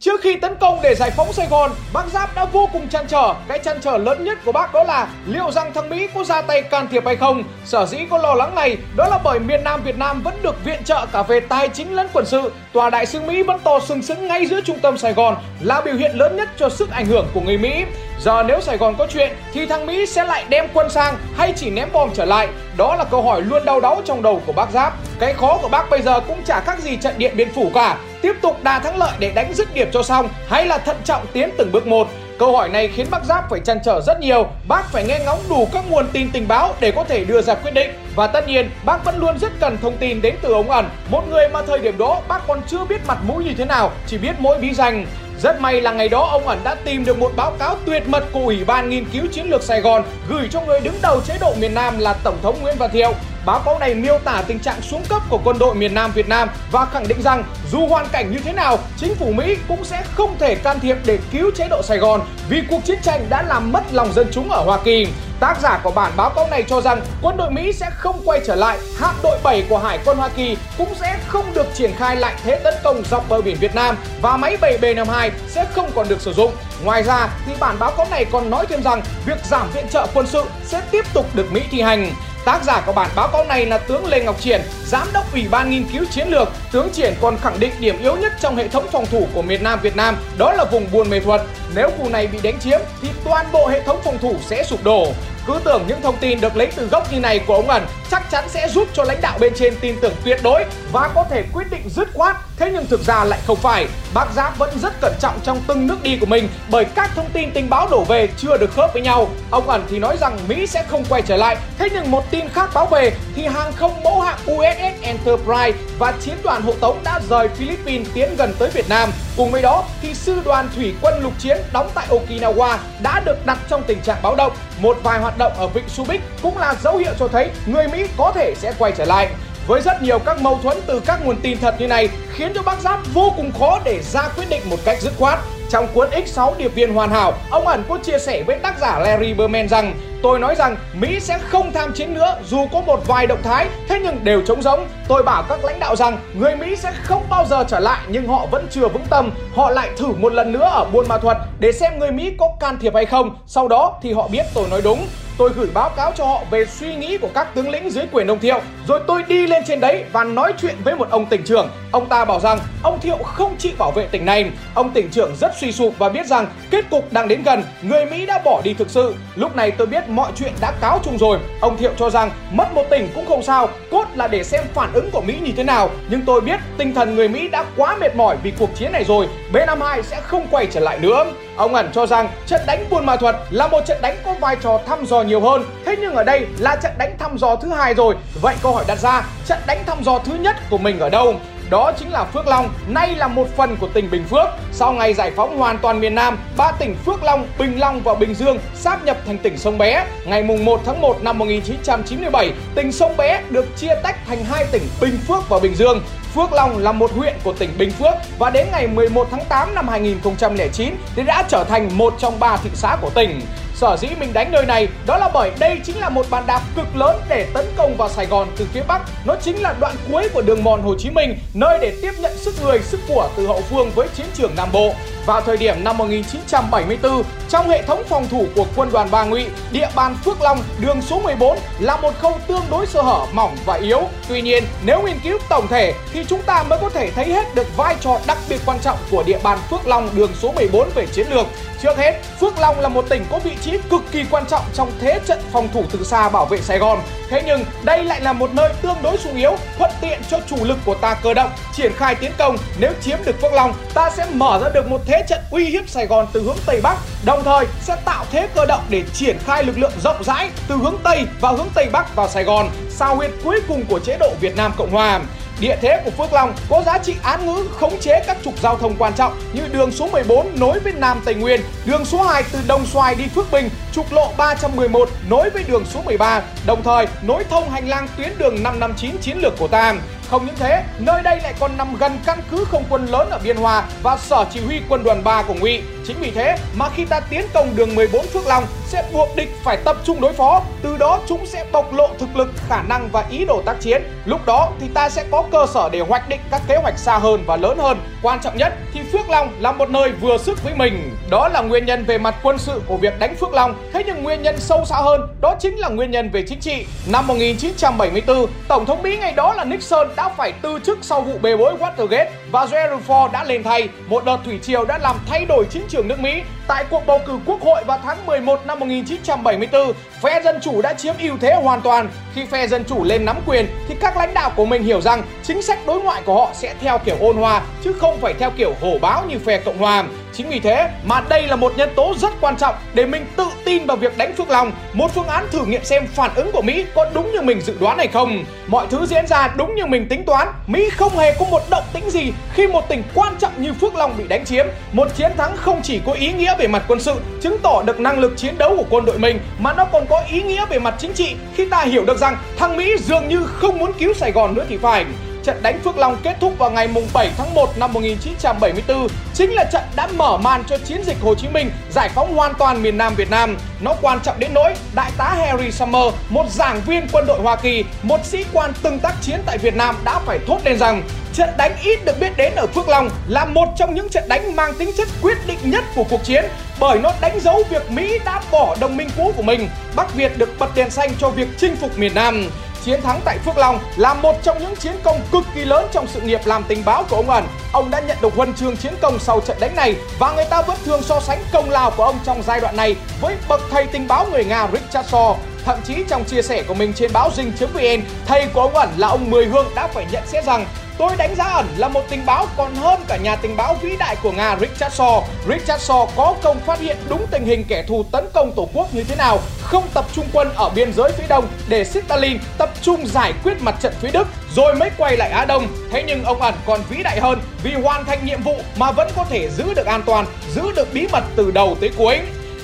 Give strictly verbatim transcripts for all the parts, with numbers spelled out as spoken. Trước khi tấn công để giải phóng Sài Gòn, bác Giáp đã vô cùng trăn trở. Cái trăn trở lớn nhất của bác đó là liệu rằng thằng Mỹ có ra tay can thiệp hay không. Sở dĩ có lo lắng này đó là bởi miền Nam Việt Nam vẫn được viện trợ cả về tài chính lẫn quân sự. Tòa đại sứ Mỹ vẫn to sừng sững ngay giữa trung tâm Sài Gòn là biểu hiện lớn nhất cho sức ảnh hưởng của người Mỹ. Giờ nếu Sài Gòn có chuyện thì thằng Mỹ sẽ lại đem quân sang hay chỉ ném bom trở lại? Đó là câu hỏi luôn đau đáu trong đầu của bác Giáp. Cái khó của bác bây giờ cũng chả khác gì trận Điện Biên Phủ cả. Tiếp tục đà thắng lợi để đánh dứt điểm cho xong hay là thận trọng tiến từng bước một? Câu hỏi này khiến bác Giáp phải trăn trở rất nhiều. Bác phải nghe ngóng đủ các nguồn tin tình báo để có thể đưa ra quyết định. Và tất nhiên bác vẫn luôn rất cần thông tin đến từ ông Ẩn, một người mà thời điểm đó bác còn chưa biết mặt mũi như thế nào, chỉ biết mỗi bí danh. Rất may là ngày đó ông Ẩn đã tìm được một báo cáo tuyệt mật của Ủy ban Nghiên cứu Chiến lược Sài Gòn gửi cho người đứng đầu chế độ miền Nam là Tổng thống Nguyễn Văn Thiệu. Báo cáo này miêu tả tình trạng xuống cấp của quân đội miền Nam Việt Nam và khẳng định rằng dù hoàn cảnh như thế nào, chính phủ Mỹ cũng sẽ không thể can thiệp để cứu chế độ Sài Gòn vì cuộc chiến tranh đã làm mất lòng dân chúng ở Hoa Kỳ. Tác giả của bản báo cáo này cho rằng quân đội Mỹ sẽ không quay trở lại, hạm đội bảy của Hải quân Hoa Kỳ cũng sẽ không được triển khai lại thế tấn công dọc bờ biển Việt Nam và máy bay B năm hai sẽ không còn được sử dụng. Ngoài ra thì bản báo cáo này còn nói thêm rằng việc giảm viện trợ quân sự sẽ tiếp tục được Mỹ thi hành. Tác giả của bản báo cáo này là tướng Lê Ngọc Triển, giám đốc Ủy ban Nghiên cứu Chiến lược. Tướng Triển còn khẳng định điểm yếu nhất trong hệ thống phòng thủ của miền Nam Việt Nam đó là vùng Buôn Mê Thuột. Nếu khu này bị đánh chiếm thì toàn bộ hệ thống phòng thủ sẽ sụp đổ. Cứ tưởng những thông tin được lấy từ gốc như này của ông Ẩn chắc chắn sẽ giúp cho lãnh đạo bên trên tin tưởng tuyệt đối và có thể quyết định dứt khoát. Thế nhưng thực ra lại không phải. Bác Giáp vẫn rất cẩn trọng trong từng nước đi của mình bởi các thông tin tình báo đổ về chưa được khớp với nhau. Ông Ẩn thì nói rằng Mỹ sẽ không quay trở lại. Thế nhưng một tin khác báo về thì hàng không mẫu hạm U S S Enterprise và chiến đoàn hộ tống đã rời Philippines tiến gần tới Việt Nam. Cùng với đó thì sư đoàn thủy quân lục chiến đóng tại Okinawa đã được đặt trong tình trạng báo động. Một vài hoạt động ở Vịnh Subic cũng là dấu hiệu cho thấy người Mỹ có thể sẽ quay trở lại. Với rất nhiều các mâu thuẫn từ các nguồn tin thật như này khiến cho bác Giáp vô cùng khó để ra quyết định một cách dứt khoát. Trong cuốn X sáu Điệp viên hoàn hảo, ông Ẩn có chia sẻ với tác giả Larry Berman rằng tôi nói rằng Mỹ sẽ không tham chiến nữa dù có một vài động thái, thế nhưng đều trống rỗng. Tôi bảo các lãnh đạo rằng người Mỹ sẽ không bao giờ trở lại nhưng họ vẫn chưa vững tâm. Họ lại thử một lần nữa ở Buôn Ma Thuột để xem người Mỹ có can thiệp hay không. Sau đó thì họ biết tôi nói đúng. Tôi gửi báo cáo cho họ về suy nghĩ của các tướng lĩnh dưới quyền ông Thiệu. Rồi tôi đi lên trên đấy và nói chuyện với một ông tỉnh trưởng. Ông ta bảo rằng ông Thiệu không chịu bảo vệ tỉnh này. Ông tỉnh trưởng rất suy sụp và biết rằng kết cục đang đến gần. Người Mỹ đã bỏ đi thực sự. Lúc này tôi biết mọi chuyện đã cáo chung rồi. Ông Thiệu cho rằng mất một tỉnh cũng không sao, cốt là để xem phản ứng của Mỹ như thế nào. Nhưng tôi biết tinh thần người Mỹ đã quá mệt mỏi vì cuộc chiến này rồi. B năm hai sẽ không quay trở lại nữa. Ông Ẩn cho rằng trận đánh Buôn Ma Thuột là một trận đánh có vai trò thăm dò nhiều hơn. Thế nhưng ở đây là trận đánh thăm dò thứ hai rồi. Vậy câu hỏi đặt ra, trận đánh thăm dò thứ nhất của mình ở đâu? Đó chính là Phước Long, nay là một phần của tỉnh Bình Phước. Sau ngày giải phóng hoàn toàn miền Nam, ba tỉnh Phước Long, Bình Long và Bình Dương sáp nhập thành tỉnh Sông Bé. Ngày mùng một tháng một năm một nghìn chín trăm chín mươi bảy, tỉnh Sông Bé được chia tách thành hai tỉnh Bình Phước và Bình Dương. Phước Long là một huyện của tỉnh Bình Phước và đến ngày mười một tháng tám năm hai nghìn không trăm lẻ chín thì đã trở thành một trong ba thị xã của tỉnh. Sở dĩ mình đánh nơi này đó là bởi đây chính là một bàn đạp cực lớn để tấn công vào Sài Gòn từ phía Bắc. Nó chính là đoạn cuối của đường mòn Hồ Chí Minh, nơi để tiếp nhận sức người, sức của từ hậu phương với chiến trường Nam Bộ. Vào thời điểm năm một nghìn chín trăm bảy mươi tư, trong hệ thống phòng thủ của quân đoàn Ba Ngụy, địa bàn Phước Long, đường số mười bốn là một khâu tương đối sơ hở, mỏng và yếu. Tuy nhiên, nếu nghiên cứu tổng thể thì chúng ta mới có thể thấy hết được vai trò đặc biệt quan trọng của địa bàn Phước Long, đường số mười bốn về chiến lược. Trước hết, Phước Long là một tỉnh có vị trí cực kỳ quan trọng trong thế trận phòng thủ từ xa bảo vệ Sài Gòn. Thế nhưng, đây lại là một nơi tương đối sung yếu, thuận tiện cho chủ lực của ta cơ động triển khai tiến công. Nếu chiếm được Phước Long, ta sẽ mở ra được một thế trận uy hiếp Sài Gòn từ hướng Tây Bắc, đồng thời sẽ tạo thế cơ động để triển khai lực lượng rộng rãi từ hướng Tây và hướng Tây Bắc vào Sài Gòn, sao huyệt cuối cùng của chế độ Việt Nam Cộng Hòa. Địa thế của Phước Long có giá trị án ngữ khống chế các trục giao thông quan trọng như đường số mười bốn nối với Nam Tây Nguyên, đường số hai từ Đồng Xoài đi Phước Bình, trục lộ ba trăm mười một nối với đường số mười ba, đồng thời nối thông hành lang tuyến đường năm năm chín chiến lược của ta. Không những thế, nơi đây lại còn nằm gần căn cứ không quân lớn ở Biên Hòa và sở chỉ huy quân đoàn ba của Ngụy. Chính vì thế mà khi ta tiến công đường mười bốn Phước Long sẽ buộc địch phải tập trung đối phó, từ đó chúng sẽ bộc lộ thực lực, khả năng và ý đồ tác chiến. Lúc đó thì ta sẽ có cơ sở để hoạch định các kế hoạch xa hơn và lớn hơn. Quan trọng nhất thì Phước Long là một nơi vừa sức với mình. Đó là nguyên nhân về mặt quân sự của việc đánh Phước Long. Thế nhưng nguyên nhân sâu xa hơn đó chính là nguyên nhân về chính trị. Năm một nghìn chín trăm bảy mươi tư, Tổng thống Mỹ ngày đó là Nixon đã phải từ chức sau vụ bê bối Watergate và Gerald Ford đã lên thay. Một đợt thủy triều đã làm thay đổi chính trường nước Mỹ. Tại cuộc bầu cử quốc hội vào tháng mười một năm một nghìn chín trăm bảy mươi tư, phe Dân Chủ đã chiếm ưu thế hoàn toàn. Khi phe Dân Chủ lên nắm quyền thì các lãnh đạo của mình hiểu rằng chính sách đối ngoại của họ sẽ theo kiểu ôn hòa chứ không phải theo kiểu hổ báo như phe Cộng hòa. Chính vì thế mà đây là một nhân tố rất quan trọng để mình tự tin vào việc đánh Phước Long, một phương án thử nghiệm xem phản ứng của Mỹ có đúng như mình dự đoán hay không. Mọi thứ diễn ra đúng như mình tính toán, Mỹ không hề có một động tĩnh gì khi một tỉnh quan trọng như Phước Long bị đánh chiếm. Một chiến thắng không chỉ có ý nghĩa về mặt quân sự, chứng tỏ được năng lực chiến đấu của quân đội mình, mà nó còn có ý nghĩa về mặt chính trị khi ta hiểu được rằng thằng Mỹ dường như không muốn cứu Sài Gòn nữa thì phải. Trận đánh Phước Long kết thúc vào ngày bảy tháng một năm một nghìn chín trăm bảy mươi tư, chính là trận đã mở màn cho chiến dịch Hồ Chí Minh giải phóng hoàn toàn miền Nam Việt Nam. Nó quan trọng đến nỗi Đại tá Harry Summer, một giảng viên quân đội Hoa Kỳ, một sĩ quan từng tác chiến tại Việt Nam đã phải thốt lên rằng trận đánh ít được biết đến ở Phước Long là một trong những trận đánh mang tính chất quyết định nhất của cuộc chiến, bởi nó đánh dấu việc Mỹ đã bỏ đồng minh cũ của mình. Bắc Việt được bật đèn xanh cho việc chinh phục miền Nam. Chiến thắng tại Phước Long là một trong những chiến công cực kỳ lớn trong sự nghiệp làm tình báo của ông Ẩn. Ông đã nhận được huân chương chiến công sau trận đánh này và người ta vẫn thường so sánh công lao của ông trong giai đoạn này với bậc thầy tình báo người Nga Richard Sorge. Thậm chí trong chia sẻ của mình trên báo dinh chấm vn, thầy của ông Ẩn là ông Mười Hương đã phải nhận xét rằng tôi đánh giá Ẩn là một tình báo còn hơn cả nhà tình báo vĩ đại của Nga Richard Sorge. Richard Sorge có công phát hiện đúng tình hình kẻ thù tấn công Tổ quốc như thế nào, không tập trung quân ở biên giới phía đông để Stalin tập trung giải quyết mặt trận phía Đức rồi mới quay lại Á Đông. Thế nhưng ông Ẩn còn vĩ đại hơn vì hoàn thành nhiệm vụ mà vẫn có thể giữ được an toàn, giữ được bí mật từ đầu tới cuối.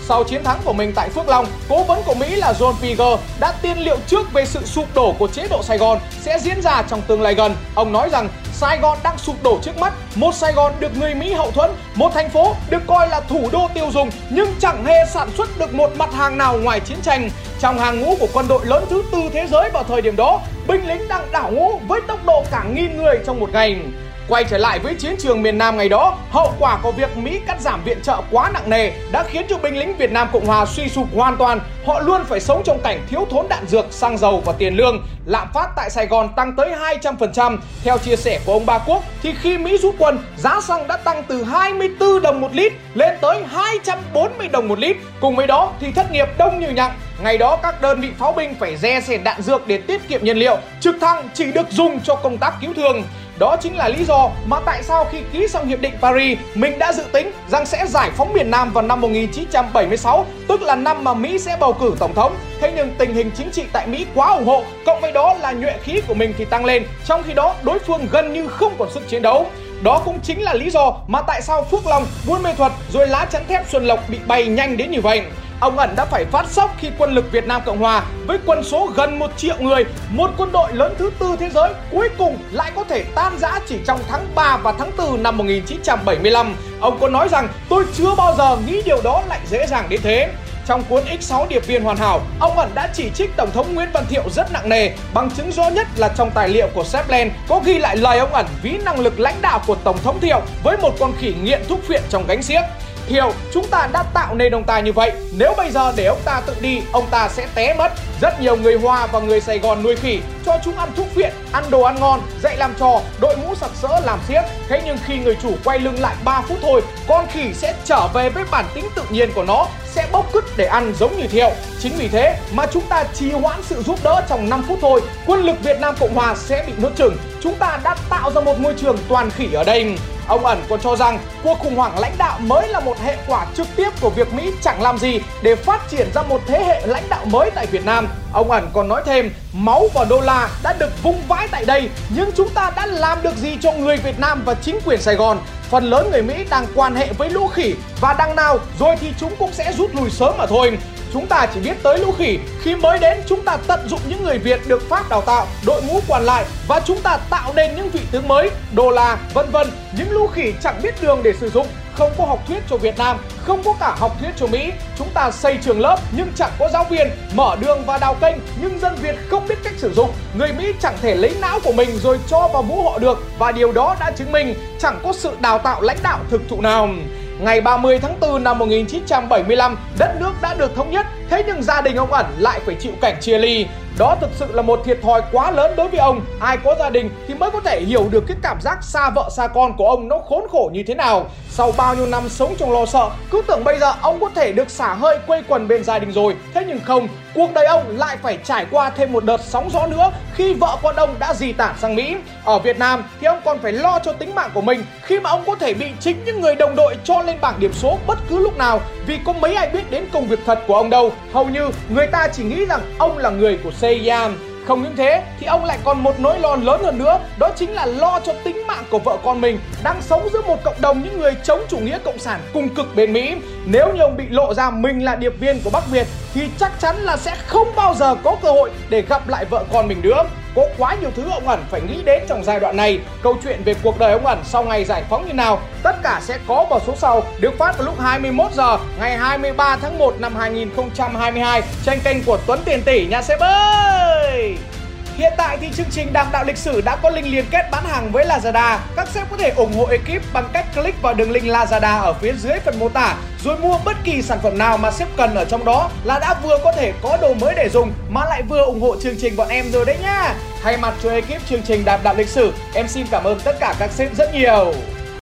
Sau chiến thắng của mình tại Phước Long, cố vấn của Mỹ là John Piger đã tiên liệu trước về sự sụp đổ của chế độ Sài Gòn sẽ diễn ra trong tương lai gần. Ông nói rằng Sài Gòn đang sụp đổ trước mắt, một Sài Gòn được người Mỹ hậu thuẫn, một thành phố được coi là thủ đô tiêu dùng nhưng chẳng hề sản xuất được một mặt hàng nào ngoài chiến tranh. Trong hàng ngũ của quân đội lớn thứ tư thế giới vào thời điểm đó, binh lính đang đảo ngũ với tốc độ cả nghìn người trong một ngày. Quay trở lại với chiến trường miền Nam ngày đó, hậu quả của việc Mỹ cắt giảm viện trợ quá nặng nề đã khiến cho binh lính Việt Nam Cộng Hòa suy sụp hoàn toàn. Họ luôn phải sống trong cảnh thiếu thốn đạn dược, xăng dầu và tiền lương. Lạm phát tại Sài Gòn tăng tới hai trăm phần trăm. Theo chia sẻ của ông Ba Quốc, thì khi Mỹ rút quân, giá xăng đã tăng từ hai mươi tư đồng một lít lên tới hai trăm bốn mươi đồng một lít. Cùng với đó thì thất nghiệp đông như nhặng. Ngày đó các đơn vị pháo binh phải dè xẻn đạn dược để tiết kiệm nhiên liệu. Trực thăng chỉ được dùng cho công tác cứu thương. Đó chính là lý do mà tại sao khi ký xong Hiệp định Paris, mình đã dự tính rằng sẽ giải phóng miền Nam vào năm một nghìn chín trăm bảy mươi sáu, tức là năm mà Mỹ sẽ bầu cử Tổng thống. Thế nhưng tình hình chính trị tại Mỹ quá ủng hộ, cộng với đó là nhuệ khí của mình thì tăng lên, trong khi đó đối phương gần như không còn sức chiến đấu. Đó cũng chính là lý do mà tại sao Phước Long, Buôn Mê Thuật rồi lá chắn thép Xuân Lộc bị bay nhanh đến như vậy. Ông Ẩn đã phải phát sốc khi quân lực Việt Nam Cộng Hòa với quân số gần một triệu người, một quân đội lớn thứ tư thế giới, cuối cùng lại có thể tan rã chỉ trong tháng ba và tháng tư năm một nghìn chín trăm bảy mươi lăm. Ông có nói rằng tôi chưa bao giờ nghĩ điều đó lại dễ dàng đến thế. Trong cuốn X sáu Điệp viên hoàn hảo, ông Ẩn đã chỉ trích Tổng thống Nguyễn Văn Thiệu rất nặng nề. Bằng chứng rõ nhất là trong tài liệu của Sepplen có ghi lại lời ông Ẩn ví năng lực lãnh đạo của Tổng thống Thiệu với một con khỉ nghiện thuốc phiện trong gánh xiếc. Thiệu, chúng ta đã tạo nên ông ta như vậy, nếu bây giờ để ông ta tự đi, ông ta sẽ té mất. Rất nhiều người Hoa và người Sài Gòn nuôi khỉ, cho chúng ăn thuốc phiện, ăn đồ ăn ngon, dạy làm trò, đội mũ sặc sỡ làm xiếc. Thế nhưng khi người chủ quay lưng lại ba phút thôi, con khỉ sẽ trở về với bản tính tự nhiên của nó, sẽ bốc cứt để ăn giống như Thiệu. Chính vì thế mà chúng ta trì hoãn sự giúp đỡ trong năm phút thôi, quân lực Việt Nam Cộng Hòa sẽ bị nuốt chửng. Chúng ta đã tạo ra một môi trường toàn khỉ ở đây. Ông Ẩn còn cho rằng cuộc khủng hoảng lãnh đạo mới là một hệ quả trực tiếp của việc Mỹ chẳng làm gì để phát triển ra một thế hệ lãnh đạo mới tại Việt Nam. Ông Ẩn còn nói thêm, máu và đô la đã được vung vãi tại đây, nhưng chúng ta đã làm được gì cho người Việt Nam và chính quyền Sài Gòn? Phần lớn người Mỹ đang quan hệ với lũ khỉ và đằng nào rồi thì chúng cũng sẽ rút lui sớm mà thôi. Chúng ta chỉ biết tới lũ khỉ khi mới đến chúng ta tận dụng những người Việt được Pháp đào tạo, đội ngũ quản lại và chúng ta tạo nên những vị tướng mới, đô la, vân vân. Những lũ khỉ chẳng biết đường để sử dụng, không có học thuyết cho Việt Nam, không có cả học thuyết cho Mỹ. Chúng ta xây trường lớp nhưng chẳng có giáo viên, mở đường và đào kênh nhưng dân Việt không biết cách sử dụng. Người Mỹ chẳng thể lấy não của mình rồi cho vào mũ họ được, và điều đó đã chứng minh chẳng có sự đào tạo lãnh đạo thực thụ nào. Ngày ba mươi tháng tư năm một nghìn chín trăm bảy mươi lăm, đất nước đã được thống nhất, thế nhưng gia đình ông Ẩn lại phải chịu cảnh chia ly. Đó thực sự là một thiệt thòi quá lớn đối với ông. Ai có gia đình thì mới có thể hiểu được cái cảm giác xa vợ xa con của ông nó khốn khổ như thế nào. Sau bao nhiêu năm sống trong lo sợ, cứ tưởng bây giờ ông có thể được xả hơi quây quần bên gia đình rồi. Thế nhưng không, cuộc đời ông lại phải trải qua thêm một đợt sóng gió nữa khi vợ con ông đã di tản sang Mỹ. Ở Việt Nam thì ông còn phải lo cho tính mạng của mình khi mà ông có thể bị chính những người đồng đội cho lên bảng điểm số bất cứ lúc nào, vì có mấy ai biết đến công việc thật của ông đâu. Hầu như người ta chỉ nghĩ rằng ông là người của Sepplen. Không những thế thì ông lại còn một nỗi lo lớn hơn nữa, đó chính là lo cho tính mạng của vợ con mình đang sống giữa một cộng đồng những người chống chủ nghĩa cộng sản cùng cực bên Mỹ. Nếu như ông bị lộ ra mình là điệp viên của Bắc Việt thì chắc chắn là sẽ không bao giờ có cơ hội để gặp lại vợ con mình nữa. Có quá nhiều thứ ông Ẩn phải nghĩ đến trong giai đoạn này. Câu chuyện về cuộc đời ông Ẩn sau ngày giải phóng như nào, tất cả sẽ có vào số sau, được phát vào lúc hai mươi mốt giờ ngày hai mươi ba tháng một năm hai nghìn không trăm hai mươi hai trên kênh của Tuấn Tiền Tỉ nhà xe bơi. Hiện tại thì chương trình Đàm Đạo Lịch Sử đã có link liên kết bán hàng với Lazada. Các sếp có thể ủng hộ ekip bằng cách click vào đường link Lazada ở phía dưới phần mô tả, rồi mua bất kỳ sản phẩm nào mà sếp cần ở trong đó là đã vừa có thể có đồ mới để dùng mà lại vừa ủng hộ chương trình bọn em rồi đấy nhá. Thay mặt cho ekip chương trình Đàm Đạo Lịch Sử, em xin cảm ơn tất cả các sếp rất nhiều.